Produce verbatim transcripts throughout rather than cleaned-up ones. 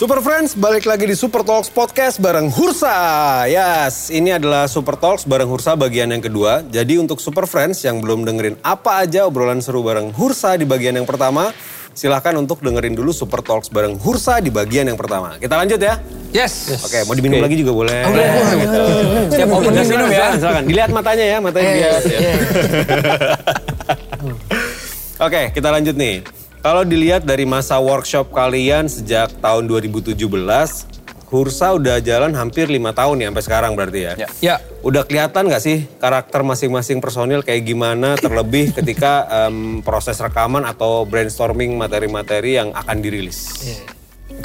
Super Friends, balik lagi di Super Talks Podcast bareng Hursa. Yes, ini adalah Super Talks bareng Hursa bagian yang kedua. Jadi untuk Super Friends yang belum dengerin apa aja obrolan seru bareng Hursa di bagian yang pertama, silahkan untuk dengerin dulu Super Talks bareng Hursa di bagian yang pertama. Kita lanjut ya. Yes. yes. Oke, mau diminum okay. lagi juga boleh. Oh, boleh. Gitu. Siap open minum silakan, ya. Silakan. Dilihat matanya ya, matanya eh, bias. Ya. Yeah. Oke, kita lanjut nih. Kalau dilihat dari masa workshop kalian sejak tahun dua ribu tujuh belas, Hursa udah jalan hampir lima tahun ya sampai sekarang berarti ya? Ya. ya. Udah kelihatan gak sih karakter masing-masing personil kayak gimana, terlebih ketika um, proses rekaman atau brainstorming materi-materi yang akan dirilis? Ya.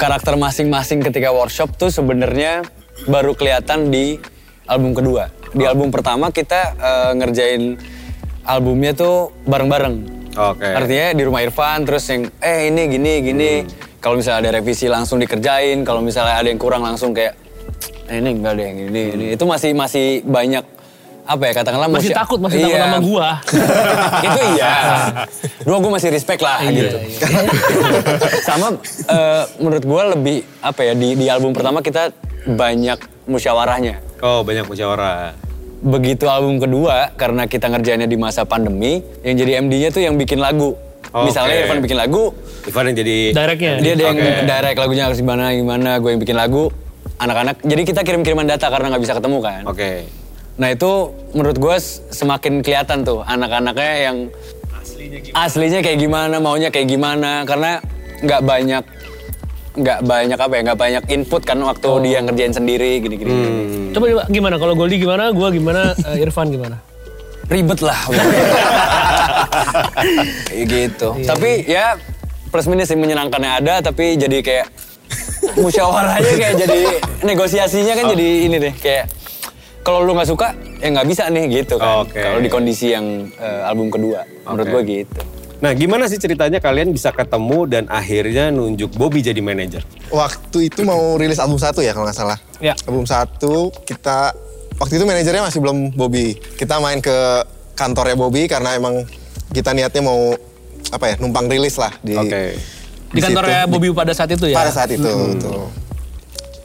Karakter masing-masing ketika workshop tuh sebenarnya baru kelihatan di album kedua. Di album pertama kita uh, ngerjain albumnya tuh bareng-bareng. Okay. Artinya di rumah Irfan, terus yang eh ini gini gini. Hmm. Kalau misalnya ada revisi langsung dikerjain, kalau misalnya ada yang kurang langsung kayak eh, ini enggak ada yang ini hmm. ini. Itu masih masih banyak apa ya katakanlah masih, masih takut masih iya. takut sama gua. Itu iya. Dua gua masih respect lah gitu. Iya, iya. Sama uh, menurut gua lebih apa ya di di album pertama kita banyak musyawarahnya. Oh, banyak musyawarah. Begitu album kedua, karena kita ngerjainnya di masa pandemi, yang jadi M D-nya tuh yang bikin lagu. Okay. Misalnya Irfan bikin lagu, Irfan yang jadi... Directnya? Dia ada yang okay. direct, lagunya harus gimana-gimana, gue yang bikin lagu. Anak-anak, jadi kita kirim-kiriman data karena gak bisa ketemu kan. Oke. Okay. Nah itu menurut gue semakin kelihatan tuh anak-anaknya yang... Aslinya gimana? Aslinya kayak gimana, maunya kayak gimana. Karena gak banyak, gak banyak apa ya, gak banyak input kan waktu oh. dia ngerjain sendiri gini-gini. Hmm. Coba gimana, kalau Goldie gimana, gue gimana, uh, Irfan gimana? Ribet lah. gitu. Iya. Tapi ya plus minus sih menyenangkannya ada, tapi jadi kayak musyawarahnya kayak jadi negosiasinya kan oh. jadi ini deh. Kayak kalau lu gak suka, ya gak bisa nih gitu kan. Okay. Kalau di kondisi yang uh, album kedua, okay. menurut gue gitu. Nah gimana sih ceritanya kalian bisa ketemu dan akhirnya nunjuk Bobby jadi manajer? Waktu itu mau rilis album satu ya kalau nggak salah. Ya. Album satu kita, waktu itu manajernya masih belum Bobby. Kita main ke kantornya Bobby karena emang kita niatnya mau apa ya numpang rilis lah. Di, okay. di, di kantornya situ. Bobby pada saat itu ya? Pada saat itu. Hmm. Tuh.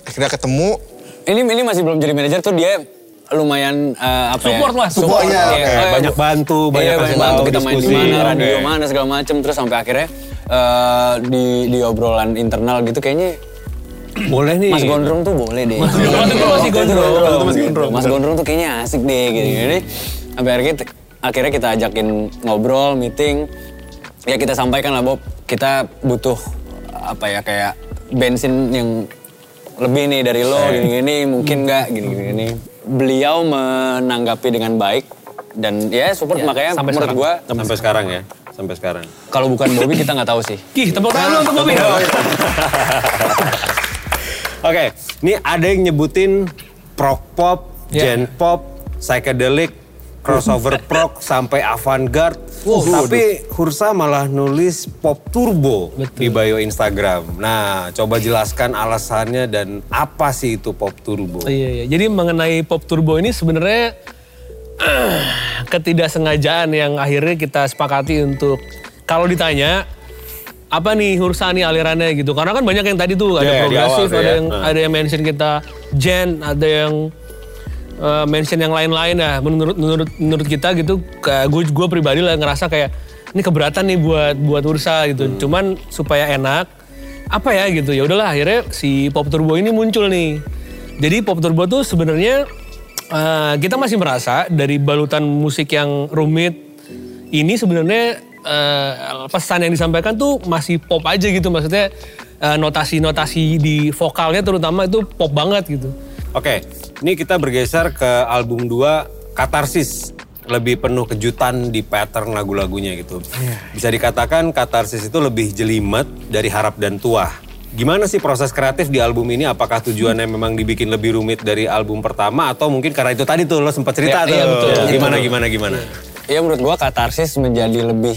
Akhirnya ketemu. Ini, ini masih belum jadi manajer tuh dia... lumayan uh, apa support ya? Lah, support lah. Support, ya, okay. eh, banyak bantu, banyak, iya, banyak bantu. Kita main di mana, radio okay. mana, segala macem. Terus sampai akhirnya uh, di, di obrolan internal gitu kayaknya boleh nih. Mas Gondrong tuh boleh deh. Mas Gondrong tuh masih Gondrong. Mas Gondrong, Mas Gondrong tuh kayaknya asik deh gitu-gitu. Sampai akhirnya kita, akhirnya kita ajakin ngobrol, meeting. Ya kita sampaikan lah Bob, kita butuh apa ya kayak bensin yang lebih nih dari lo gini-gini, mungkin nggak gini-gini. Beliau menanggapi dengan baik dan ya support ya, makanya sampai menurut gue sampai, sampai sekarang ya sampai sekarang. Kalau bukan Bobby kita nggak tahu sih. Kih tepuk tangan untuk Bobby. Oke, ini ada yang nyebutin prog pop, yeah. gen pop, psychedelic, crossover prog sampai avant-garde. Wow, tapi waduh. Hursa malah nulis pop turbo. Betul. Di bio Instagram. Nah, coba jelaskan alasannya dan apa sih itu pop turbo? Iya, iya. Jadi mengenai pop turbo ini sebenarnya uh, ketidaksengajaan yang akhirnya kita sepakati untuk kalau ditanya apa nih Hursa nih alirannya gitu. Karena kan banyak yang tadi tuh ada yeah, progresif, ada ya. yang nah. ada yang mention kita gen, ada yang Uh, mention yang lain-lain ya, nah, menurut menurut menurut kita gitu, gue gue pribadi lah ngerasa kayak ini keberatan nih buat buat Hursa gitu. Hmm. Cuman supaya enak apa ya gitu, ya udahlah akhirnya si Pop Turbo ini muncul nih. Jadi Pop Turbo tuh sebenarnya uh, kita masih merasa dari balutan musik yang rumit ini sebenarnya uh, pesan yang disampaikan tuh masih pop aja gitu, maksudnya uh, notasi-notasi di vokalnya terutama itu pop banget gitu. Oke, ini kita bergeser ke album dua, Katarsis. Lebih penuh kejutan di pattern lagu-lagunya gitu. Bisa dikatakan Katarsis itu lebih jelimet dari Harap dan Tuah. Gimana sih proses kreatif di album ini? Apakah tujuannya hmm. memang dibikin lebih rumit dari album pertama? Atau mungkin karena itu tadi tuh lo sempat cerita ya, tuh. Iya, betul, ya, gimana, betul. gimana, gimana, gimana? Ya menurut gua Katarsis menjadi lebih,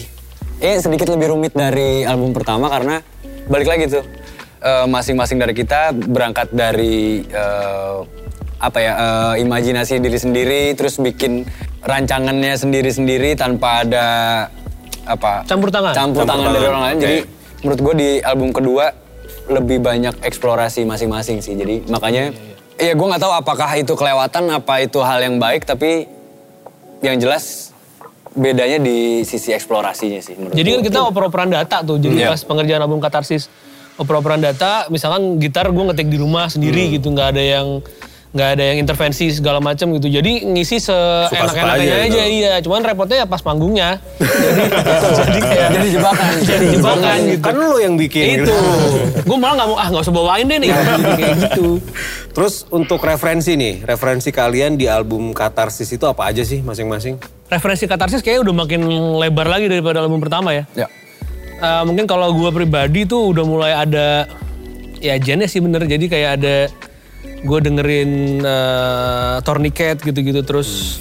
ya sedikit lebih rumit dari album pertama karena balik lagi tuh. Uh, masing-masing dari kita berangkat dari uh, apa ya uh, imajinasi diri sendiri, terus bikin rancangannya sendiri-sendiri tanpa ada apa campur tangan campur, campur tangan, tangan dari orang lain. Okay. Jadi menurut gue di album kedua lebih banyak eksplorasi masing-masing sih. Jadi makanya ya, ya, ya. ya gue nggak tahu apakah itu kelewatan apa itu hal yang baik, tapi yang jelas bedanya di sisi eksplorasinya sih. Jadi kan kita oper-operan data tuh. Jadi yeah. pas pengerjaan album Katarsis oper-operan data, misalkan gitar gue ngetik di rumah sendiri hmm. gitu, nggak ada yang nggak ada yang intervensi segala macam gitu. Jadi ngisi seenak-enaknya aja, aja iya. Cuman repotnya ya pas panggungnya. jadi, jadi kayak jadi jebakan, jadi jebakan gitu. Kan lo yang bikin. Itu. Gue malah nggak mau ah nggak usah bawain deh nih. Kayak gitu. Terus untuk referensi nih, referensi kalian di album Katarsis itu apa aja sih masing-masing? Referensi Katarsis kayaknya udah makin lebar lagi daripada album pertama ya. Ya. Uh, mungkin kalau gue pribadi tuh udah mulai ada ya genre sih bener. Jadi kayak ada gue dengerin uh, Tourniquet gitu-gitu, terus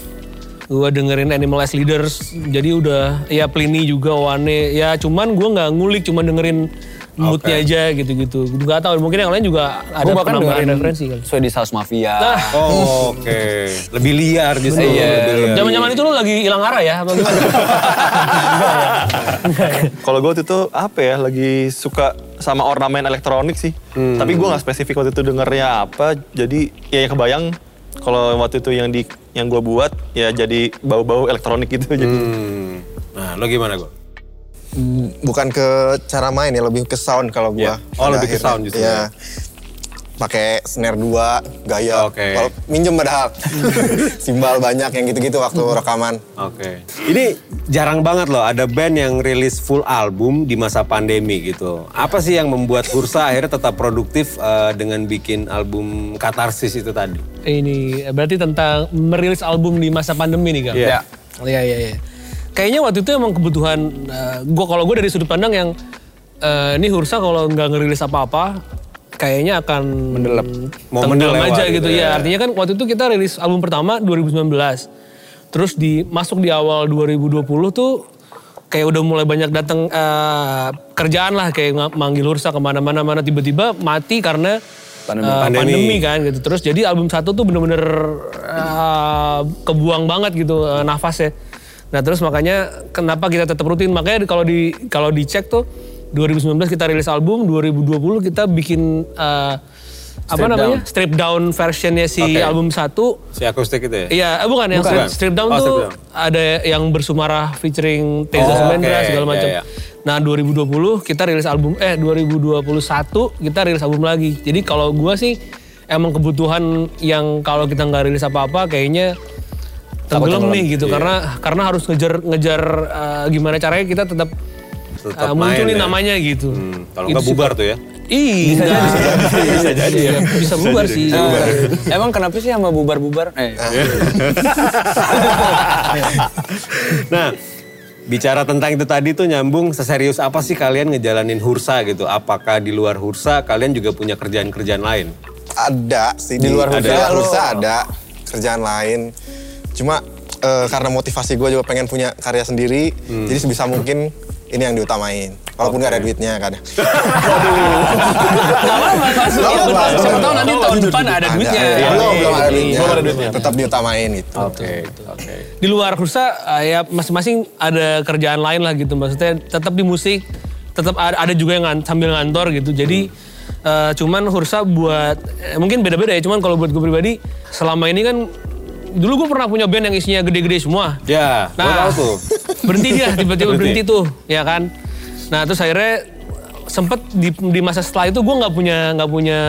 hmm. gue dengerin Animalist Leaders. Jadi udah ya Plini juga, Wane. Ya cuman gue nggak ngulik, cuman dengerin moodnya okay. aja gitu-gitu. Gak tau, mungkin yang lain juga ada penambahan referensi kali. Swedish House Mafia. Nah. Oh, oke. Okay. Lebih liar gitu. Iya. Zaman-zaman itu lo lagi hilang arah ya? Apa gimana? Kalau gue waktu itu apa ya, lagi suka sama ornamen elektronik sih. Hmm. Tapi gue gak spesifik waktu itu dengernya apa. Jadi ya yang kebayang kalau waktu itu yang di yang gue buat ya jadi bau-bau elektronik gitu. Jadi. Hmm. Nah lo gimana gue? Bukan ke cara main ya, lebih ke sound kalau gua. Yeah. Oh lebih akhirnya. Ke sound justru. Iya. Pakai snare dua, gaya. Oke. Okay. Minjem padahal. Simbal banyak yang gitu-gitu waktu rekaman. Oke. Okay. Ini jarang banget loh ada band yang rilis full album di masa pandemi gitu. Apa sih yang membuat Hursa akhirnya tetap produktif uh, dengan bikin album Katarsis itu tadi? Ini berarti tentang merilis album di masa pandemi nih, Kang? Iya. Iya, iya, iya. Kayaknya waktu itu emang kebutuhan, uh, gua kalau gue dari sudut pandang yang uh, ini Hursa kalau nggak ngerilis apa-apa, kayaknya akan mendelep, mau mendelep aja gitu ya. ya. Artinya kan waktu itu kita rilis album pertama dua ribu sembilan belas, terus di masuk di awal dua ribu dua puluh tuh kayak udah mulai banyak datang uh, kerjaan lah, kayak manggil Hursa kemana-mana, mana tiba-tiba mati karena pandemi, uh, pandemi. pandemi kan gitu. Terus jadi album satu tuh bener-bener uh, kebuang banget gitu uh, nafasnya. Nah terus makanya kenapa kita tetap rutin, makanya kalau di kalau dicek tuh dua ribu sembilan belas kita rilis album, dua ribu dua puluh kita bikin uh, apa namanya down. strip down versionnya si okay. album satu. Si akustik itu ya? Iya eh, bukan, bukan yang strip, strip down oh, tuh strip down. Ada yang bersumarah featuring Teza oh, Semendra okay. segala macam. Yeah, yeah. Nah dua ribu dua puluh kita rilis album, eh dua ribu dua puluh satu kita rilis album lagi. Jadi kalau gua sih emang kebutuhan yang kalau kita nggak rilis apa-apa kayaknya tenggelam nih gitu, iya. karena karena harus ngejar ngejar uh, gimana caranya kita tetap, tetap uh, munculin ya. namanya gitu. Hmm, kalau nggak bubar tuh ya? Ih, bisa, nah. jadi, bisa, bisa jadi ya. Bisa, bisa bubar jadi, sih. Bisa bubar. Uh, emang kenapa sih sama bubar-bubar? Eh. Nah, bicara tentang itu tadi tuh nyambung, seserius apa sih kalian ngejalanin Hursa gitu? Apakah di luar Hursa kalian juga punya kerjaan-kerjaan lain? Ada sih, di luar Hursa ada, Hursa ada kerjaan lain. Cuma e, karena motivasi gue juga pengen punya karya sendiri, hmm. jadi sebisa mungkin ini yang diutamain. Walaupun okay. gak ada duitnya kadang. Gak apa-apa, masuk. Siapa tahu nanti tahun depan ada duitnya. Belum ada duitnya, tetap diutamain gitu. Oke. Di luar Hursa ya masing-masing ada kerjaan lain lah gitu. Maksudnya tetap di musik, tetap ada juga yang sambil ngantor gitu. Jadi cuman Hursa buat, mungkin beda-beda ya. Cuman kalau buat gue pribadi, selama ini kan dulu gue pernah punya band yang isinya gede-gede semua. Ya, nah, tuh. Berhenti dia, tiba-tiba berhenti tuh, ya kan. Nah terus akhirnya sempet di, di masa setelah itu gue nggak punya nggak punya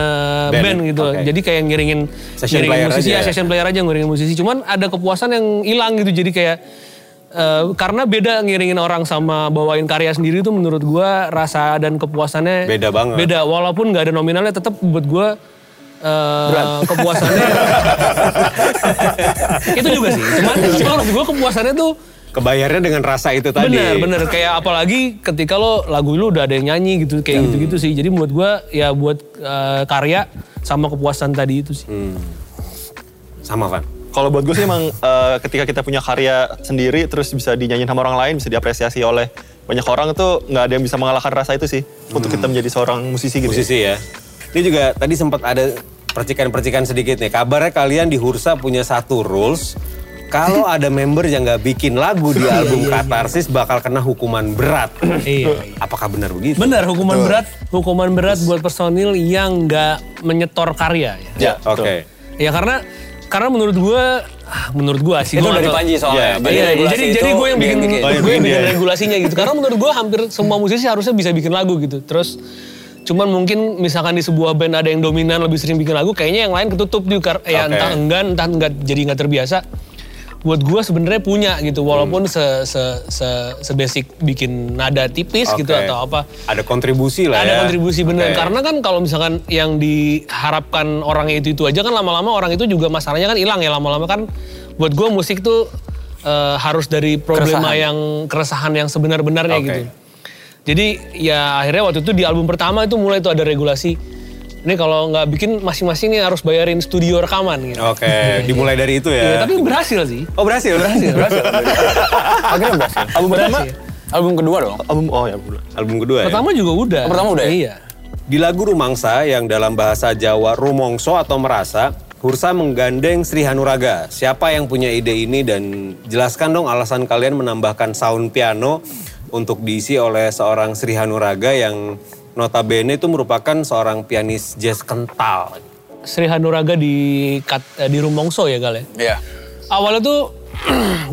band, band gitu. Okay. Jadi kayak ngiringin, ngiringin musisi, aja. Ya, session player aja ngiringin musisi. Cuman ada kepuasan yang hilang gitu. Jadi kayak uh, karena beda ngiringin orang sama bawain karya sendiri tuh menurut gue rasa dan kepuasannya beda banget. Beda, walaupun nggak ada nominalnya, tetap buat gue. Uh, kepuasannya itu juga sih, cuman cuman gue kepuasannya tuh kebayarnya dengan rasa itu tadi. Bener bener, kayak apalagi ketika lo lagu lo udah ada yang nyanyi gitu, kayak hmm. gitu gitu sih. Jadi buat gue ya buat uh, karya sama kepuasan tadi itu sih. Hmm. Sama kan? Kalau buat gue sih emang uh, ketika kita punya karya sendiri terus bisa dinyanyiin sama orang lain, bisa diapresiasi oleh banyak orang tuh nggak ada yang bisa mengalahkan rasa itu sih hmm. untuk kita menjadi seorang musisi gitu. Musisi ya. Ini juga tadi sempat ada percikan-percikan sedikit nih. Kabarnya kalian di Hursa punya satu rules Kalau ada member yang nggak bikin lagu di album Katarsis bakal kena hukuman berat. Iya. Apakah benar begitu? Benar, hukuman betul. berat, hukuman berat buat personil yang nggak menyetor karya. Ya, ya oke. Okay. Ya karena karena menurut gue, menurut gue sih itu dari Panji soalnya. Ya, iya, iya. Jadi jadi gue yang bikin, bikin, bikin. gue yang bikin regulasinya gitu. Karena menurut gue hampir semua musisi harusnya bisa bikin lagu gitu. Terus cuman mungkin misalkan di sebuah band ada yang dominan lebih sering bikin lagu, kayaknya yang lain ketutup juga. Ya okay. entah enggan, entah enggak jadi nggak terbiasa. Buat gue sebenarnya punya gitu, walaupun hmm. se-se-se-basic bikin nada tipis okay. gitu atau apa. Ada kontribusi lah ada ya. Ada kontribusi bener, okay. karena kan kalau misalkan yang diharapkan orangnya itu-itu aja kan lama-lama orang itu juga masalahnya kan hilang ya. Lama-lama kan buat gue musik tuh uh, harus dari problema keresahan. yang keresahan yang sebenar-benarnya okay. gitu. Jadi ya akhirnya waktu itu di album pertama itu mulai tuh ada regulasi. Ini kalau nggak bikin masing-masing ini harus bayarin studio rekaman gitu. Oke, okay, dimulai dari itu ya. Iya, tapi berhasil sih. Oh berhasil? Berhasil. berhasil. Akhirnya berhasil. Album pertama, album kedua dong? Album, oh ya album kedua ya? Pertama juga udah. Oh, pertama udah ya? Iya. Di lagu Rumangsa yang dalam bahasa Jawa Rumongso atau Merasa, Hursa menggandeng Sri Hanuraga. Siapa yang punya ide ini dan jelaskan dong alasan kalian menambahkan sound piano untuk diisi oleh seorang Sri Hanuraga yang notabene itu merupakan seorang pianis jazz kental. Sri Hanuraga di di Rumongso ya Gal ya? Iya. Awalnya tuh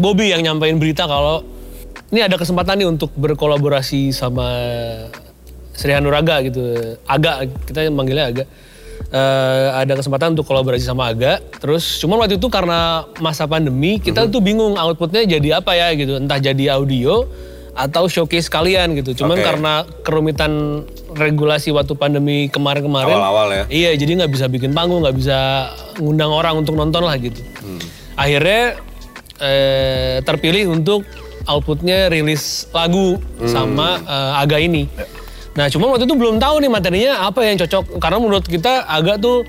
Bobby yang nyampein berita kalau ini ada kesempatan nih untuk berkolaborasi sama Sri Hanuraga gitu. Aga, kita manggilnya Aga. Uh, ada kesempatan untuk kolaborasi sama Aga. Terus cuman waktu itu karena masa pandemi kita mm-hmm. tuh bingung outputnya jadi apa ya gitu. Entah jadi audio atau showcase kalian gitu. Cuman okay. karena kerumitan regulasi waktu pandemi kemarin-kemarin. Awal-awal ya? Iya, jadi nggak bisa bikin panggung, nggak bisa ngundang orang untuk nonton lah gitu. Hmm. Akhirnya eh, terpilih untuk outputnya rilis lagu hmm. sama eh, Aga ini. Ya. Nah cuman waktu itu belum tahu nih materinya apa yang cocok. Karena menurut kita Aga tuh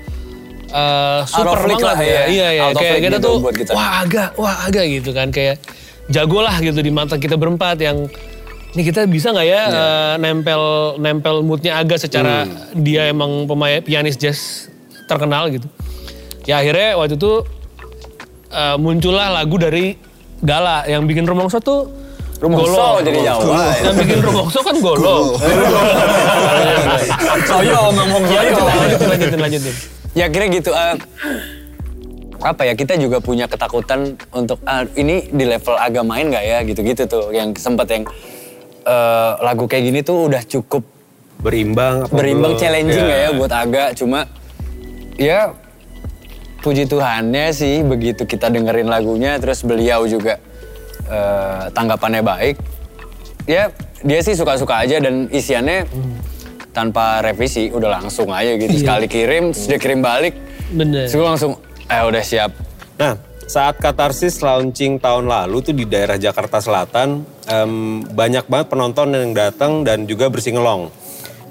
eh, super banget lah ya. Iya, iya. Kayak kita tuh, kita. wah Aga, wah Aga gitu kan. Kayak jagolah gitu di mata kita berempat yang ini kita bisa nggak ya, ya. Uh, nempel nempel moodnya agak secara hmm. dia emang pemain pianis jazz terkenal gitu. Ya akhirnya waktu itu uh, muncullah lagu dari Gala yang bikin Rumongso tuh Rumongso jadi Jawa. Yang bikin Rumongso kan Golo. Soalnya ngomong gitu. Lanjutin lanjutin lanjutin. Ya kira gitu. Uh... apa ya, kita juga punya ketakutan untuk ah, ini di level agak main gak ya gitu-gitu tuh yang sempet yang uh, lagu kayak gini tuh udah cukup berimbang apa berimbang belum? Challenging yeah. gak ya buat agak cuma ya puji Tuhannya sih begitu kita dengerin lagunya terus beliau juga uh, tanggapannya baik ya dia sih suka-suka aja dan isiannya hmm. tanpa revisi udah langsung aja gitu yeah. sekali kirim hmm. sudah kirim balik bener terus langsung Eh udah siap. Nah saat Katarsis launching tahun lalu tuh di daerah Jakarta Selatan um, banyak banget penonton yang datang dan juga bersingelong.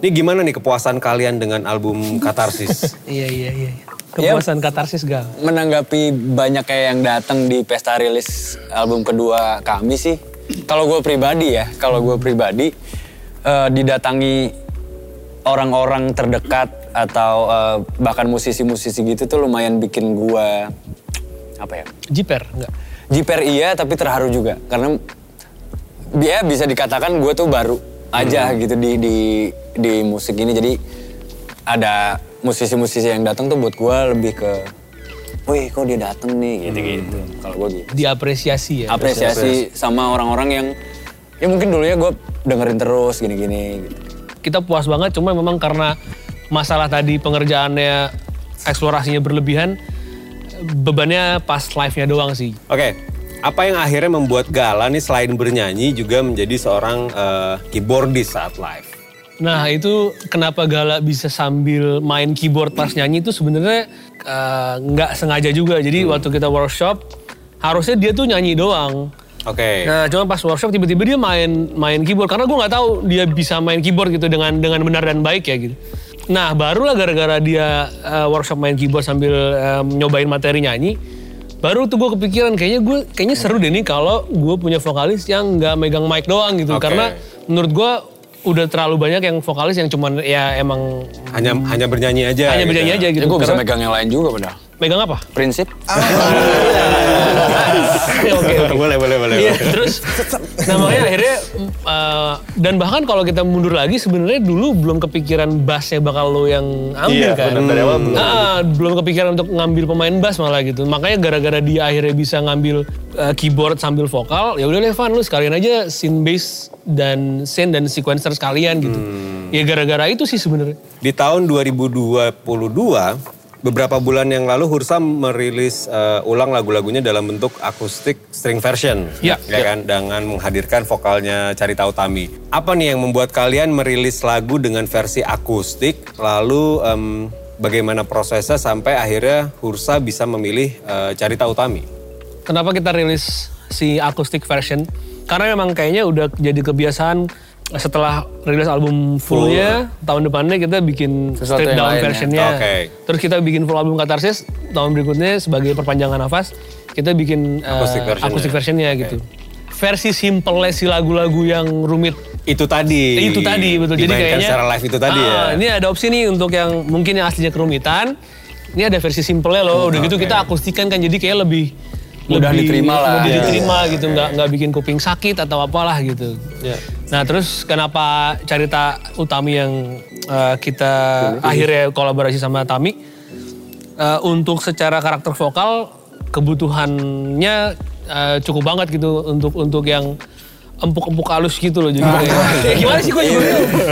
Ini gimana nih kepuasan kalian dengan album Katarsis? Iya iya iya. Kepuasan ya, Katarsis Gal. Menanggapi banyak kayak yang datang di pesta rilis album kedua kami sih. Kalau gue pribadi ya, kalau gue pribadi uh, didatangi orang-orang terdekat. Atau uh, bahkan musisi-musisi gitu tuh lumayan bikin gua apa ya? Jiper enggak? Jiper iya tapi terharu juga karena dia bisa dikatakan gua tuh baru aja hmm. gitu di di di musik ini jadi ada musisi-musisi yang datang tuh buat gua lebih ke, wih kok dia datang nih gitu-gitu. Hmm. Kalau gua gitu. Diapresiasi ya. Apresiasi, apresiasi sama orang-orang yang ya mungkin dulunya gua dengerin terus gini-gini. Gitu. Kita puas banget cuma memang karena masalah tadi pengerjaannya, eksplorasinya berlebihan, bebannya pas live-nya doang sih. Oke, okay. apa yang akhirnya membuat Gala nih selain bernyanyi juga menjadi seorang uh, keyboardis saat live? Nah itu kenapa Gala bisa sambil main keyboard pas nyanyi itu sebenarnya nggak uh, sengaja juga. Jadi hmm. waktu kita workshop, harusnya dia tuh nyanyi doang. Oke. Okay. Nah cuma pas workshop tiba-tiba dia main main keyboard. Karena gue nggak tahu dia bisa main keyboard gitu dengan dengan benar dan baik ya gitu. Nah barulah gara-gara dia uh, workshop main keyboard sambil uh, nyobain materi nyanyi, baru tuh gue kepikiran kayaknya gue kayaknya seru deh nih kalau gue punya vokalis yang nggak megang mic doang gitu, okay. karena menurut gue udah terlalu banyak yang vokalis yang cuman ya emang hanya hmm, hanya bernyanyi aja, hanya gitu. bernyanyi aja gitu. Ya, gue bisa megang yang lain juga benar. Megang apa? Prinsip. Ah. Oke, boleh, boleh, boleh. Iya, terus namanya akhirnya uh, dan bahkan kalau kita mundur lagi sebenarnya dulu belum kepikiran bassnya bakal lo yang ambil, iya, kan. Bener, hmm. belum. Ah, belum kepikiran untuk ngambil pemain bass malah gitu. Makanya gara-gara dia akhirnya bisa ngambil uh, keyboard sambil vokal, ya udah deh Van, lu sekalian aja synth bass dan synth dan sequencer sekalian gitu. Hmm. Ya gara-gara itu sih sebenarnya. Di tahun dua ribu dua puluh dua beberapa bulan yang lalu Hursa merilis uh, ulang lagu-lagunya dalam bentuk akustik string version. Iya. Ya, ya kan, dengan menghadirkan vokalnya Carita Utami. Apa nih yang membuat kalian merilis lagu dengan versi akustik? Lalu um, bagaimana prosesnya sampai akhirnya Hursa bisa memilih uh, Carita Utami? Kenapa kita rilis si akustik version? Karena memang kayaknya udah jadi kebiasaan setelah rilis album fullnya full. Tahun depannya kita bikin sesuatu straight down versionnya, okay. Terus kita bikin full album Katarsis tahun berikutnya sebagai perpanjangan nafas kita bikin akustik versionnya, uh, akustik versionnya okay. Gitu. Versi simple si lagu-lagu yang rumit itu tadi, itu tadi betul. Jadi kayaknya secara live itu tadi ah, ya. Ini ada opsi nih untuk yang mungkin yang aslinya kerumitan. Ini ada versi simplenya loh. Udah okay. Gitu kita akustikan kan jadi kayak lebih mudah diterima lah, mudah diterima ya, gitu, ya. nggak nggak bikin kuping sakit atau apalah gitu. Ya. Nah terus kenapa Carita Utami yang uh, kita Pilih. akhirnya kolaborasi sama Tami uh, untuk secara karakter vokal kebutuhannya uh, cukup banget gitu untuk untuk yang empuk-empuk halus gitu loh jadi. Ah, ya. Ya, gimana sih gue juga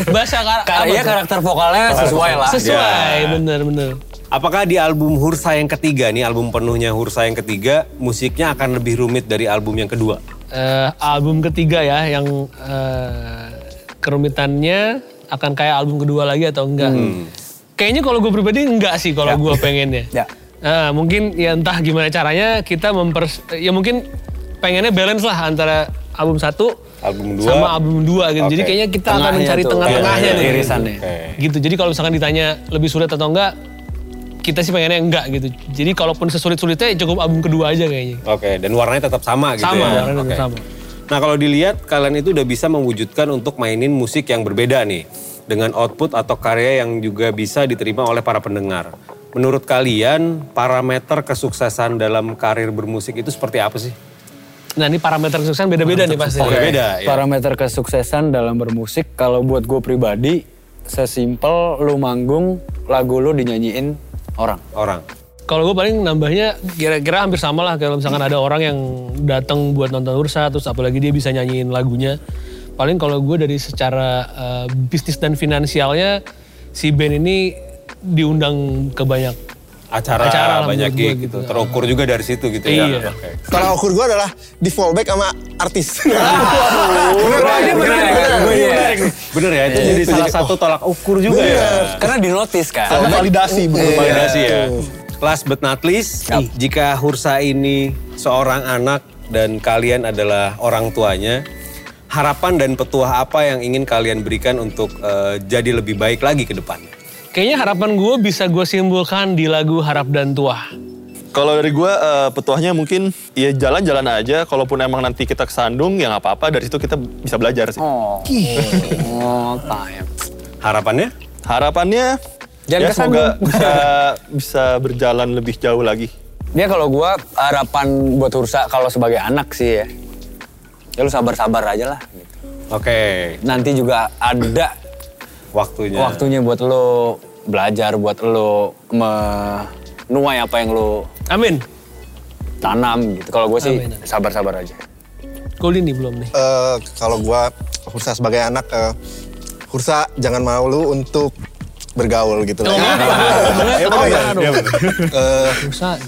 bahasa kar- karya karakter vokalnya sesuai lah. Sesuai, ya. bener-bener. Apakah di album Hursa yang ketiga nih, album penuhnya Hursa yang ketiga, musiknya akan lebih rumit dari album yang kedua? Uh, album ketiga ya, yang uh, kerumitannya akan kayak album kedua lagi atau enggak? Hmm. Kayaknya kalau gue pribadi enggak sih kalau ya. gue pengennya. Ya. Nah, mungkin ya entah gimana caranya kita mempers... Ya mungkin pengennya balance lah antara album satu album dua. Sama album dua gitu. Okay. Jadi kayaknya kita tengahnya akan mencari tuh. tengah-tengahnya. Okay. Nih. Okay. Gitu, jadi kalau misalkan ditanya lebih sulit atau enggak, kita sih pengennya enggak gitu. Jadi kalaupun sesulit-sulitnya cukup album kedua aja kayaknya. Oke, dan warnanya tetap sama gitu sama, ya? Warnanya tetap sama. Nah kalau dilihat kalian itu udah bisa mewujudkan untuk mainin musik yang berbeda nih. Dengan output atau karya yang juga bisa diterima oleh para pendengar. Menurut kalian parameter kesuksesan dalam karir bermusik itu seperti apa sih? Nah ini parameter kesuksesan beda-beda parameter nih pasti. Okay. Beda, ya. Parameter kesuksesan dalam bermusik kalau buat gue pribadi sesimpel lu manggung lagu lu dinyanyiin orang. Orang. Kalau gue paling nambahnya kira-kira hampir sama lah kalau misalkan ada orang yang datang buat nonton Hursa terus apalagi dia bisa nyanyiin lagunya. Paling kalau gue dari secara uh, bisnis dan finansialnya si band ini diundang ke banyak acara, acara banyak gig gitu. gitu. Terukur juga dari situ gitu iya. ya. Okay. Kalau ukur gue adalah di fallback sama artis. Bener ya, bener ya. Itu jadi salah satu tolak ukur juga ya. Karena di notice kan. Karena validasi, bener validasi ya. Last but not least, jika Hursa ini seorang anak dan kalian adalah orang tuanya, harapan dan petuah apa yang ingin kalian berikan untuk jadi lebih baik lagi ke depannya? Kayaknya harapan gue bisa gue simpulkan di lagu Harap dan Tuah. Kalau dari gue uh, petuahnya mungkin ya jalan-jalan aja. Kalaupun emang nanti kita kesandung ya gak apa-apa. Dari situ kita bisa belajar sih. Oh, oh time. Harapannya? Harapannya jangan ya kesandung. Semoga bisa, bisa berjalan lebih jauh lagi. Dia kalau gue harapan buat Hursa kalau sebagai anak sih ya. Ya lu sabar-sabar aja lah. Gitu. Oke. Okay. Nanti juga ada waktunya. Waktunya buat lo belajar, buat lo menuai apa yang lo amin tanam gitu. Kalau gue sih amin, amin. sabar-sabar aja. Kuli nih belum nih. Uh, kalau gue Hursa sebagai anak, uh, Hursa jangan malu untuk bergaul gitu loh. Hursa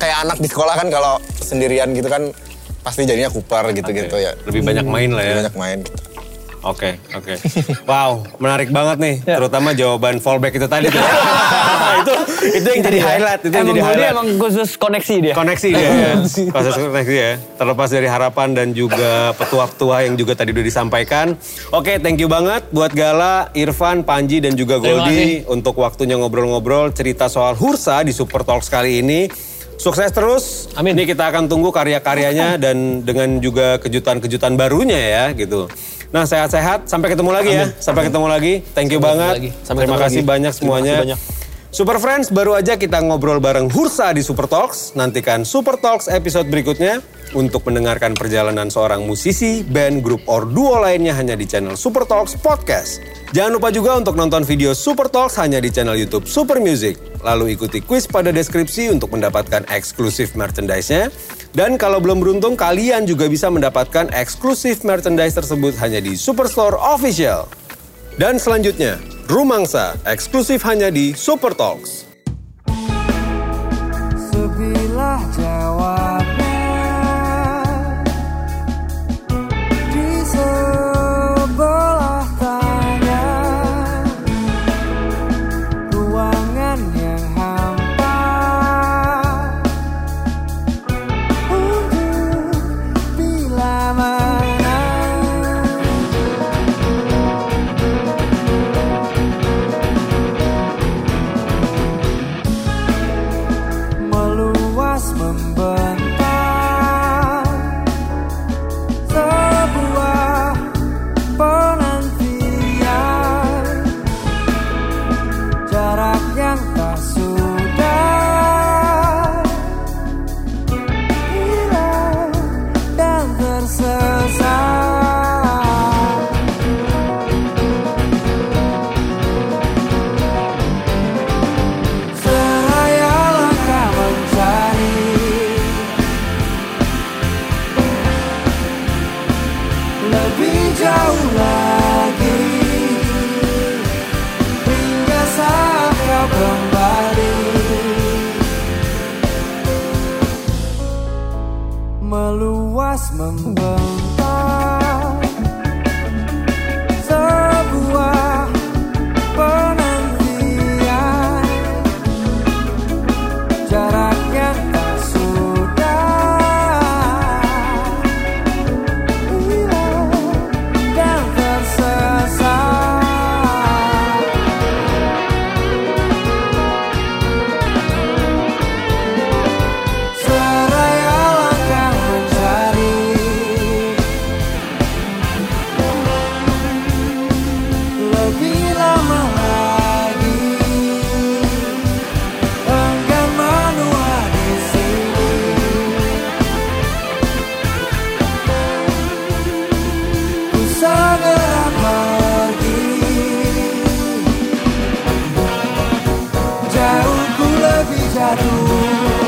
kayak anak di sekolah kan kalau sendirian gitu kan pasti jadinya kuper gitu-gitu okay. ya. Lebih banyak main lah ya. Lebih banyak main gitu. Oke, oke. Wow, menarik banget nih. Ya. Terutama jawaban fallback itu tadi tuh. itu itu yang jadi highlight, itu yang jadi highlight. Emang khusus koneksi dia. Koneksi dia. Ya. Proses koneksi ya. Terlepas dari harapan dan juga petua-petua yang juga tadi udah disampaikan. Oke, thank you banget buat Gala, Irfan, Panji dan juga Goldi untuk waktunya ngobrol-ngobrol cerita soal Hursa di Super Talks kali ini. Sukses terus. Amin. Ini kita akan tunggu karya-karyanya dan dengan juga kejutan-kejutan barunya ya gitu. Nah sehat-sehat, sampai ketemu lagi Amin. ya, sampai Amin. ketemu lagi. Thank you sampai banget, sampai terima kasih lagi. banyak semuanya. Banyak. Super Friends, baru aja kita ngobrol bareng Hursa di Super Talks. Nantikan Super Talks episode berikutnya untuk mendengarkan perjalanan seorang musisi, band, grup, or duo lainnya hanya di channel Super Talks Podcast. Jangan lupa juga untuk nonton video Super Talks hanya di channel YouTube Super Music. Lalu ikuti kuis pada deskripsi untuk mendapatkan eksklusif merchandise-nya. Dan kalau belum beruntung, kalian juga bisa mendapatkan eksklusif merchandise tersebut hanya di Superstore Official. Dan selanjutnya, Rumangsa, eksklusif hanya di Super Talks. Sebilah jawabnya di sebelah tanya, ruangan yang hampa untuk bila mana. Meluas membentang sebuah penantian, jarak yang tak sudah hilang dan tersesat. Seraya langkah mencari lebih lama lagi, enggan menua di sini. Ku segera pergi, jauh ku lebih jatuh.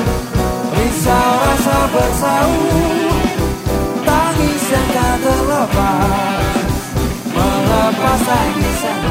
Risau rasa bersaut, tangis yang tak terlepas, melepas tangisanmu.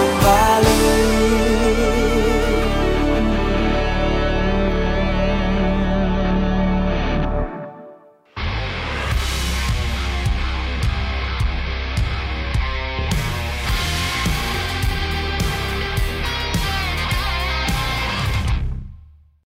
Kembali